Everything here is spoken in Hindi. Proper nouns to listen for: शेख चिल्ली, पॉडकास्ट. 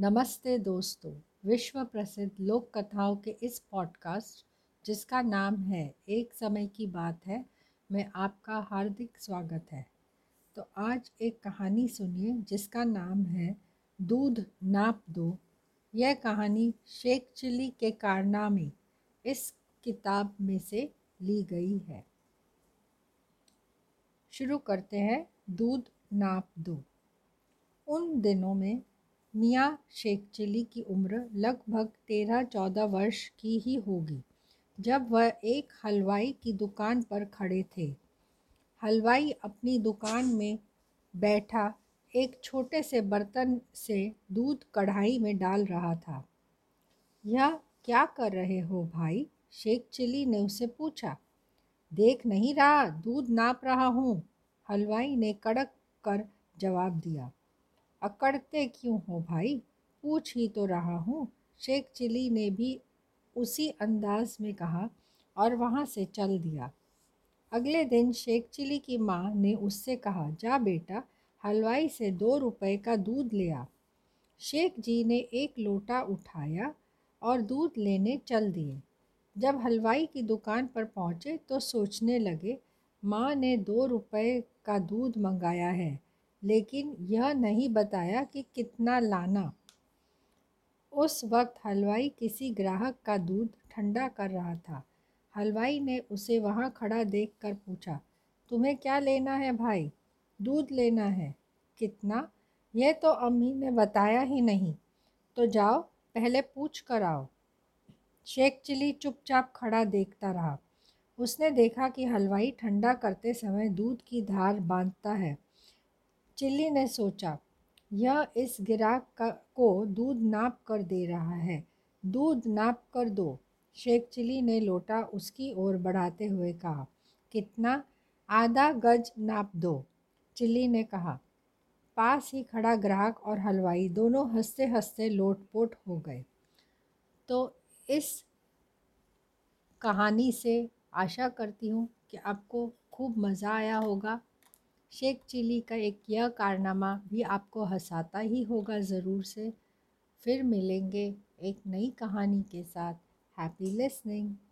नमस्ते दोस्तों, विश्व प्रसिद्ध लोक कथाओं के इस पॉडकास्ट जिसका नाम है एक समय की बात है में आपका हार्दिक स्वागत है। तो आज एक कहानी सुनिए जिसका नाम है दूध नाप दो। यह कहानी शेख चिल्ली के कारनामे इस किताब में से ली गई है। शुरू करते हैं दूध नाप दो। उन दिनों में मियाँ शेख चिल्ली की उम्र लगभग 13-14 वर्ष की ही होगी जब वह एक हलवाई की दुकान पर खड़े थे। हलवाई अपनी दुकान में बैठा एक छोटे से बर्तन से दूध कढ़ाई में डाल रहा था। यह क्या कर रहे हो भाई? शेख चिल्ली ने उसे पूछा। देख नहीं रहा, दूध नाप रहा हूँ, हलवाई ने कड़क कर जवाब दिया। अकड़ते क्यों हो भाई, पूछ ही तो रहा हूँ, शेख चिल्ली ने भी उसी अंदाज में कहा और वहाँ से चल दिया। अगले दिन शेख चिल्ली की माँ ने उससे कहा, जा बेटा हलवाई से 2 रुपए का दूध ले आ। शेख जी ने एक लोटा उठाया और दूध लेने चल दिए। जब हलवाई की दुकान पर पहुँचे तो सोचने लगे, माँ ने 2 रुपए का दूध मंगाया है लेकिन यह नहीं बताया कि कितना लाना। उस वक्त हलवाई किसी ग्राहक का दूध ठंडा कर रहा था। हलवाई ने उसे वहाँ खड़ा देखकर पूछा, तुम्हें क्या लेना है भाई? दूध लेना है। कितना? यह तो अम्मी ने बताया ही नहीं। तो जाओ पहले पूछ कर आओ। शेख चिल्ली चुपचाप खड़ा देखता रहा। उसने देखा कि हलवाई ठंडा करते समय दूध की धार बांधता है। चिल्ली ने सोचा, यह इस ग्राहक को दूध नाप कर दे रहा है, दूध नाप कर दो। शेख चिल्ली ने लोटा उसकी ओर बढ़ाते हुए कहा, कितना? आधा गज नाप दो, चिल्ली ने कहा। पास ही खड़ा ग्राहक और हलवाई दोनों हंसते हंसते लोटपोट हो गए। तो इस कहानी से आशा करती हूँ कि आपको खूब मज़ा आया होगा। शेख चिल्ली का एक यह कारनामा भी आपको हंसाता ही होगा ज़रूर से। फिर मिलेंगे एक नई कहानी के साथ। Happy listening.